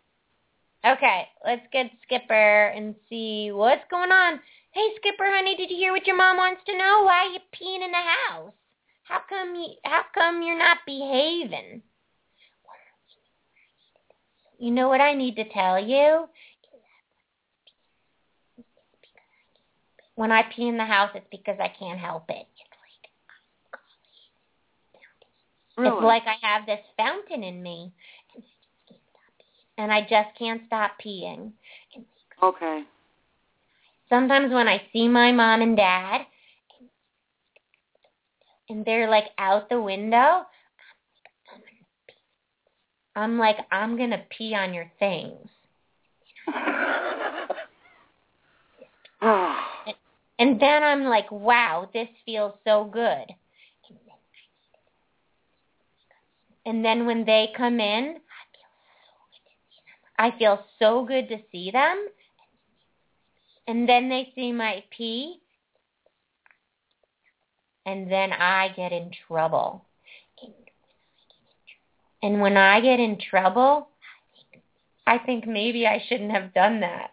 Okay, let's get Skipper and see what's going on. Hey, Skipper, honey, did you hear what your mom wants to know? Why are you peeing in the house? How come you're not behaving? You know what I need to tell you? When I pee in the house, it's because I can't help it. It's like I have this fountain in me, and I just can't stop peeing. Okay. Sometimes when I see my mom and dad, and they're, like, out the window, I'm like, I'm going to pee on your things. And then I'm like, wow, this feels so good. And then when they come in, I feel so good to see them. And then they see my pee. And then I get in trouble. And when I get in trouble, I think maybe I shouldn't have done that.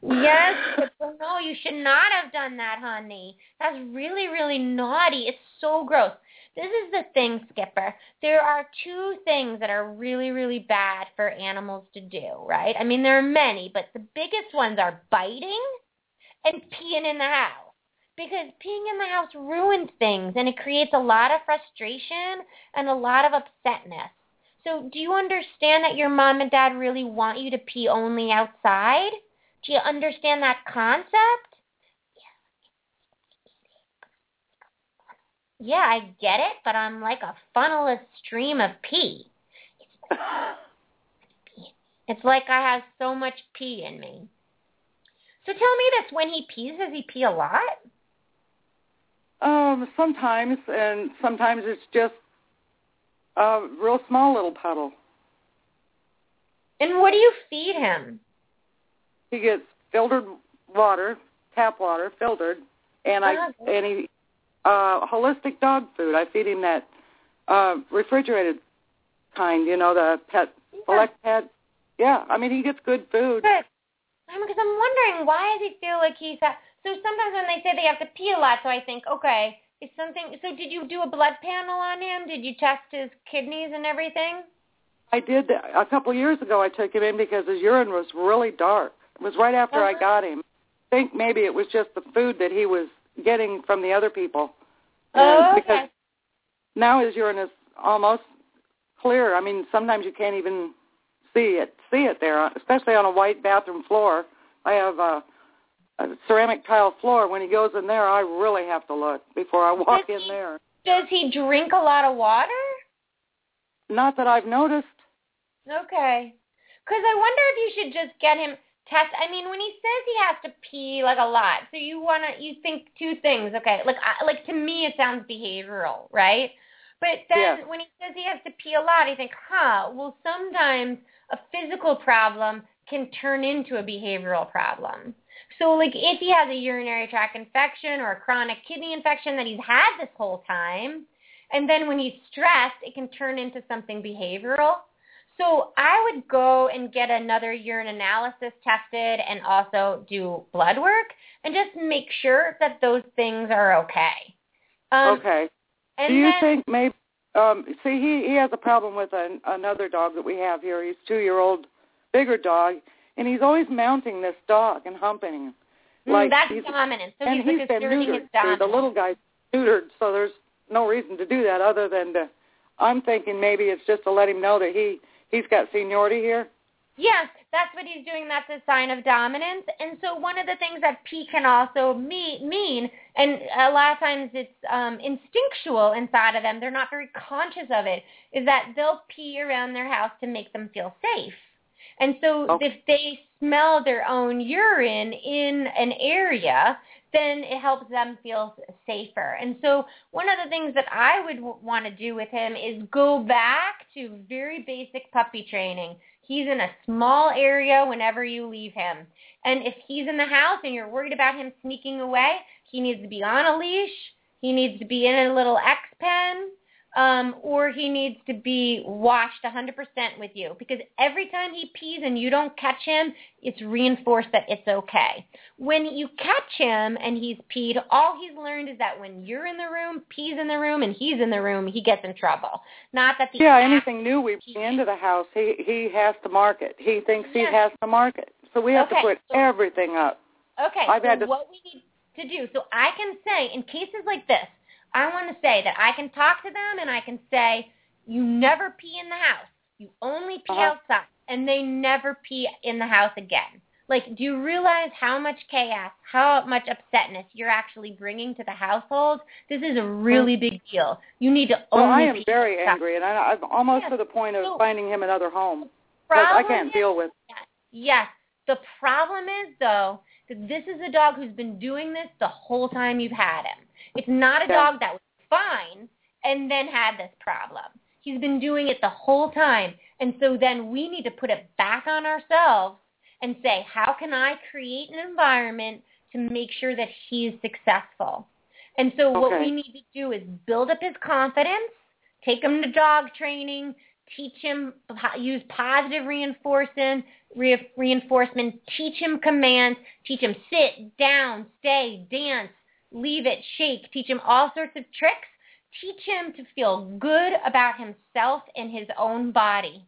Yes, but no, you should not have done that, honey. That's really, really naughty. It's so gross. This is the thing, Skipper. There are 2 things that are really, really bad for animals to do, right? I mean, there are many, but the biggest ones are biting and peeing in the house. Because peeing in the house ruins things, and it creates a lot of frustration and a lot of upsetness. So do you understand that your mom and dad really want you to pee only outside? Do you understand that concept? Yeah, I get it, but I'm like a funnelless stream of pee. It's like I have so much pee in me. So tell me this, when he pees, does he pee a lot? Sometimes, and sometimes it's just a real small little puddle. And what do you feed him? He gets filtered water, tap water, filtered, and holistic dog food. I feed him that refrigerated kind, you know, the pet, select pet. Yeah, I mean, he gets good food. Good. Because I'm wondering, why does he feel like he's... So sometimes when they say they have to pee a lot, so I think, okay, is something... So did you do a blood panel on him? Did you test his kidneys and everything? I did. A couple years ago, I took him in because his urine was really dark. It was right after I got him. I think maybe it was just the food that he was getting from the other people. Okay. Because now his urine is almost clear. I mean, sometimes you can't even... see it there, especially on a white bathroom floor. I have a ceramic tile floor. When he goes in there, I really have to look before I walk in there. Does he drink a lot of water? Not that I've noticed. Okay. Because I wonder if you should just get him, test. I mean, when he says he has to pee like a lot, so you think two things, okay? Like to me, it sounds behavioral, right? But then when he says he has to pee a lot, I think, well, sometimes a physical problem can turn into a behavioral problem. So, like, if he has a urinary tract infection or a chronic kidney infection that he's had this whole time, and then when he's stressed, it can turn into something behavioral. So I would go and get another urine analysis tested and also do blood work and just make sure that those things are okay. Okay. And do you think maybe see, he has a problem with another dog that we have here. He's a 2-year-old, bigger dog, and he's always mounting this dog and humping him. Like that's dominant. So and he's been neutered. The little guy's neutered, so there's no reason to do that other than to, I'm thinking maybe it's just to let him know that he's got seniority here. Yes, that's what he's doing. That's a sign of dominance. And so one of the things that pee can also mean, and a lot of times it's instinctual inside of them, they're not very conscious of it, is that they'll pee around their house to make them feel safe. And so if they smell their own urine in an area, then it helps them feel safer. And so one of the things that I would want to do with him is go back to very basic puppy training. He's in a small area whenever you leave him. And if he's in the house and you're worried about him sneaking away, he needs to be on a leash. He needs to be in a little X pen. Or he needs to be washed 100% with you, because every time he pees and you don't catch him, it's reinforced that it's okay. When you catch him and he's peed, all he's learned is that when you're in the room, pees in the room, and he's in the room, he gets in trouble. Not that the anything new we bring into the house, he has to mark it. He thinks he has to mark it, so we have to put everything up. Okay, so what we need to do, so I can say in cases like this, I want to say that I can talk to them and I can say, you never pee in the house. You only pee outside. And they never pee in the house again. Like, do you realize how much chaos, how much upsetness you're actually bringing to the household? This is a really big deal. You need to only I am very angry, and I'm almost to the point of finding him another home. I can't deal with it. Yes. The problem is, though, that this is a dog who's been doing this the whole time you've had him. It's not a dog that was fine and then had this problem. He's been doing it the whole time. And so then we need to put it back on ourselves and say, how can I create an environment to make sure that he's successful? And so what we need to do is build up his confidence, take him to dog training, teach him, use positive reinforcement, teach him commands, teach him sit, down, stay, dance, leave it, shake, teach him all sorts of tricks, teach him to feel good about himself and his own body.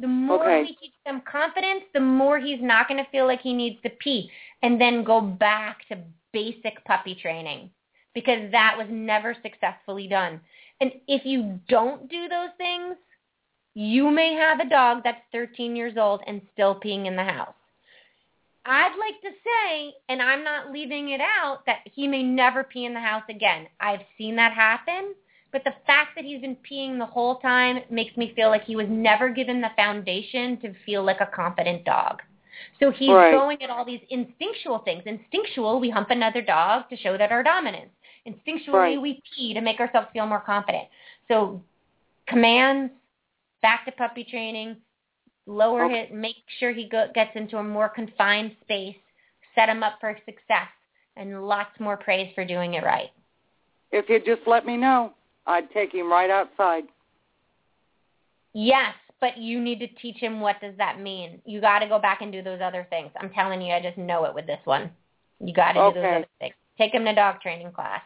The more we teach them confidence, the more he's not going to feel like he needs to pee, and then go back to basic puppy training, because that was never successfully done. And if you don't do those things, you may have a dog that's 13 years old and still peeing in the house. I'd like to say, and I'm not leaving it out, that he may never pee in the house again. I've seen that happen, but the fact that he's been peeing the whole time makes me feel like he was never given the foundation to feel like a confident dog. So he's going at all these instinctual things. Instinctual, we hump another dog to show that our dominance. Instinctually, we pee to make ourselves feel more confident. So commands, back to puppy training, lower it, make sure he gets into a more confined space, set him up for success, and lots more praise for doing it right. If you'd just let me know, I'd take him right outside. Yes, but you need to teach him what does that mean. You got to go back and do those other things. I'm telling you, I just know it with this one. You got to do those other things. Take him to dog training class.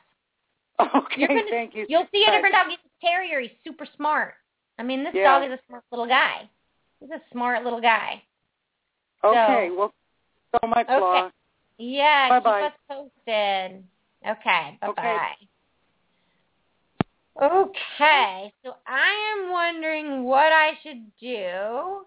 Okay, thank you. You'll see a different dog. He's a terrier. He's super smart. I mean, this dog is a smart little guy. He's a smart little guy. Okay. So, well, so much, Laura. Yeah, bye-bye. Keep us posted. Okay, bye-bye. Okay, so I am wondering what I should do,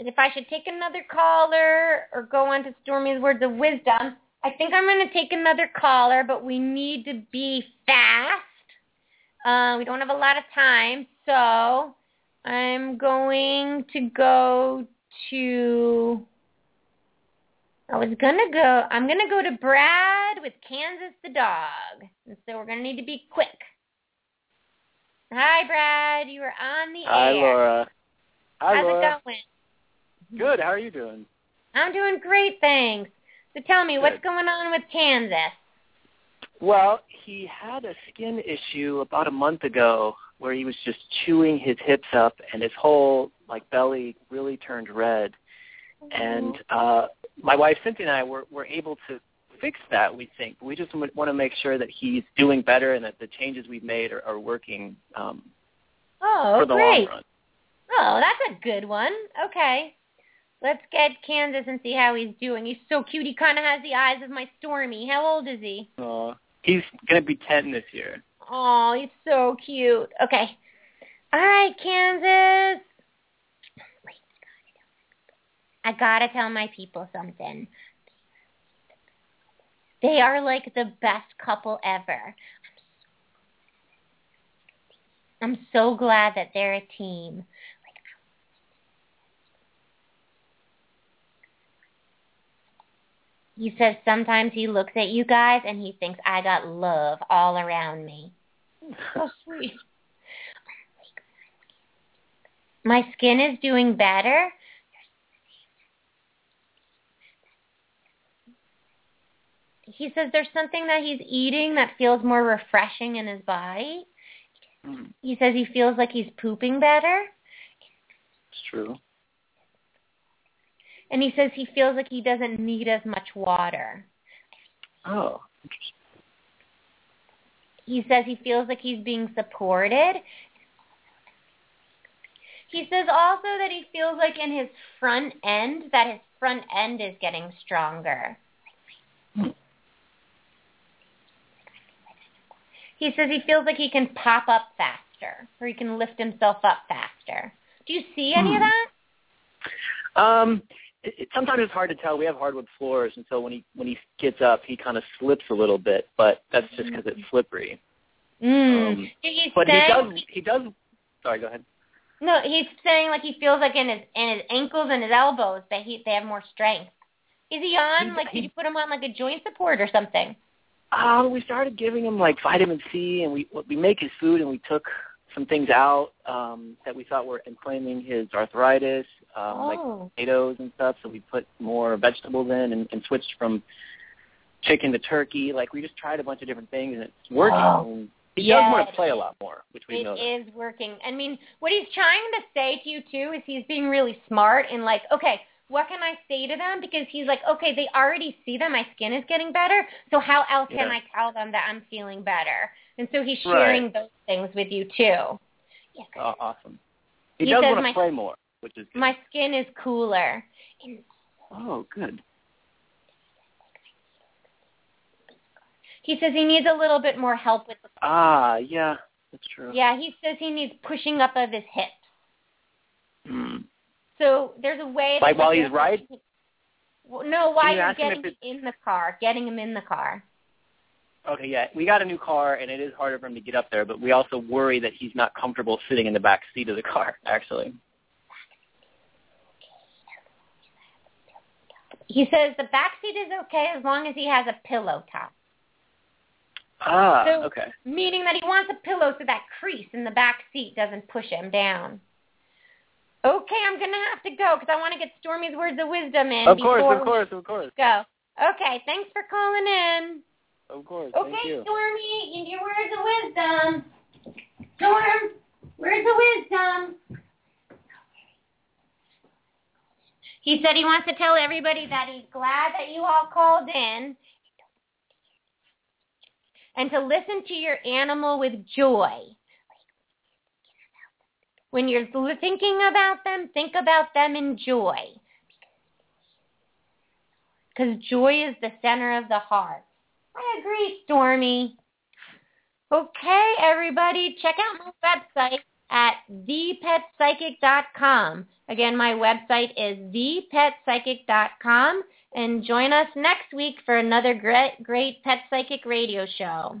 if I should take another caller or go on to Stormy's Words of Wisdom. I think I'm going to take another caller, but we need to be fast. We don't have a lot of time, so I'm going to go to I'm going to go to Brad with Kansas the dog. And so we're going to need to be quick. Hi, Brad. You are on the air. Hi, Laura. How's it going? Good. How are you doing? I'm doing great, thanks. So tell me, what's going on with Kansas? Well, he had a skin issue about a month ago where he was just chewing his hips up and his whole belly really turned red. And my wife, Cynthia, and I were able to fix that, we think. We just want to make sure that he's doing better and that the changes we've made are working for the long run. Oh, that's a good one. Okay. Let's get Kansas and see how he's doing. He's so cute. He kind of has the eyes of my Stormy. How old is he? He's going to be 10 this year. Oh, he's so cute. Okay. All right, Kansas. I gotta tell my people something. They are like the best couple ever. I'm so glad that they're a team. He says sometimes he looks at you guys and he thinks I got love all around me. So sweet. My skin is doing better. He says there's something that he's eating that feels more refreshing in his body. He says he feels like he's pooping better. It's true. And he says he feels like he doesn't need as much water. Oh, interesting. He says he feels like he's being supported. He says also that he feels like in his front end, that his front end is getting stronger. He says he feels like he can pop up faster, or he can lift himself up faster. Do you see any of that? Sometimes it's hard to tell. We have hardwood floors, and so when he gets up, he kind of slips a little bit, but that's just because it's slippery. He does. Sorry, go ahead. No, he's saying like he feels like in his ankles and his elbows that they have more strength. Is he on? Did you put him on a joint support or something? We started giving him vitamin C, and we make his food, and we took some things out that we thought were inflaming his arthritis, like potatoes and stuff. So we put more vegetables in and switched from chicken to turkey. We just tried a bunch of different things, and it's working. Wow. He does want to play a lot more, which we know. It is working. I mean, what he's trying to say to you, too, is he's being really smart and okay, what can I say to them? Because he's okay, they already see that my skin is getting better, so how else can I tell them that I'm feeling better? And so he's sharing those things with you, too. Yeah. Oh, awesome. He does want to play more, which is good. My skin is cooler. Oh, good. He says he needs a little bit more help with the skin. Yeah, that's true. Yeah, he says he needs pushing up of his hips. So there's a way that while he's riding? No, while you're getting him in the car, Okay, yeah. We got a new car, and it is harder for him to get up there, but we also worry that he's not comfortable sitting in the back seat of the car, actually. He says the back seat is okay as long as he has a pillow top. Okay. Meaning that he wants a pillow so that crease in the back seat doesn't push him down. Okay, I'm going to have to go because I want to get Stormy's Words of Wisdom in. Of course. Go. Okay, thanks for calling in. Of course, okay, thank you. Okay, Stormy, in your Words of Wisdom. Storm, Words of Wisdom. He said he wants to tell everybody that he's glad that you all called in and to listen to your animal with joy. When you're think about them in joy. Because joy is the center of the heart. I agree, Stormy. Okay, everybody, check out my website at thepetpsychic.com. Again, my website is thepetpsychic.com. And join us next week for another great Pet Psychic Radio show.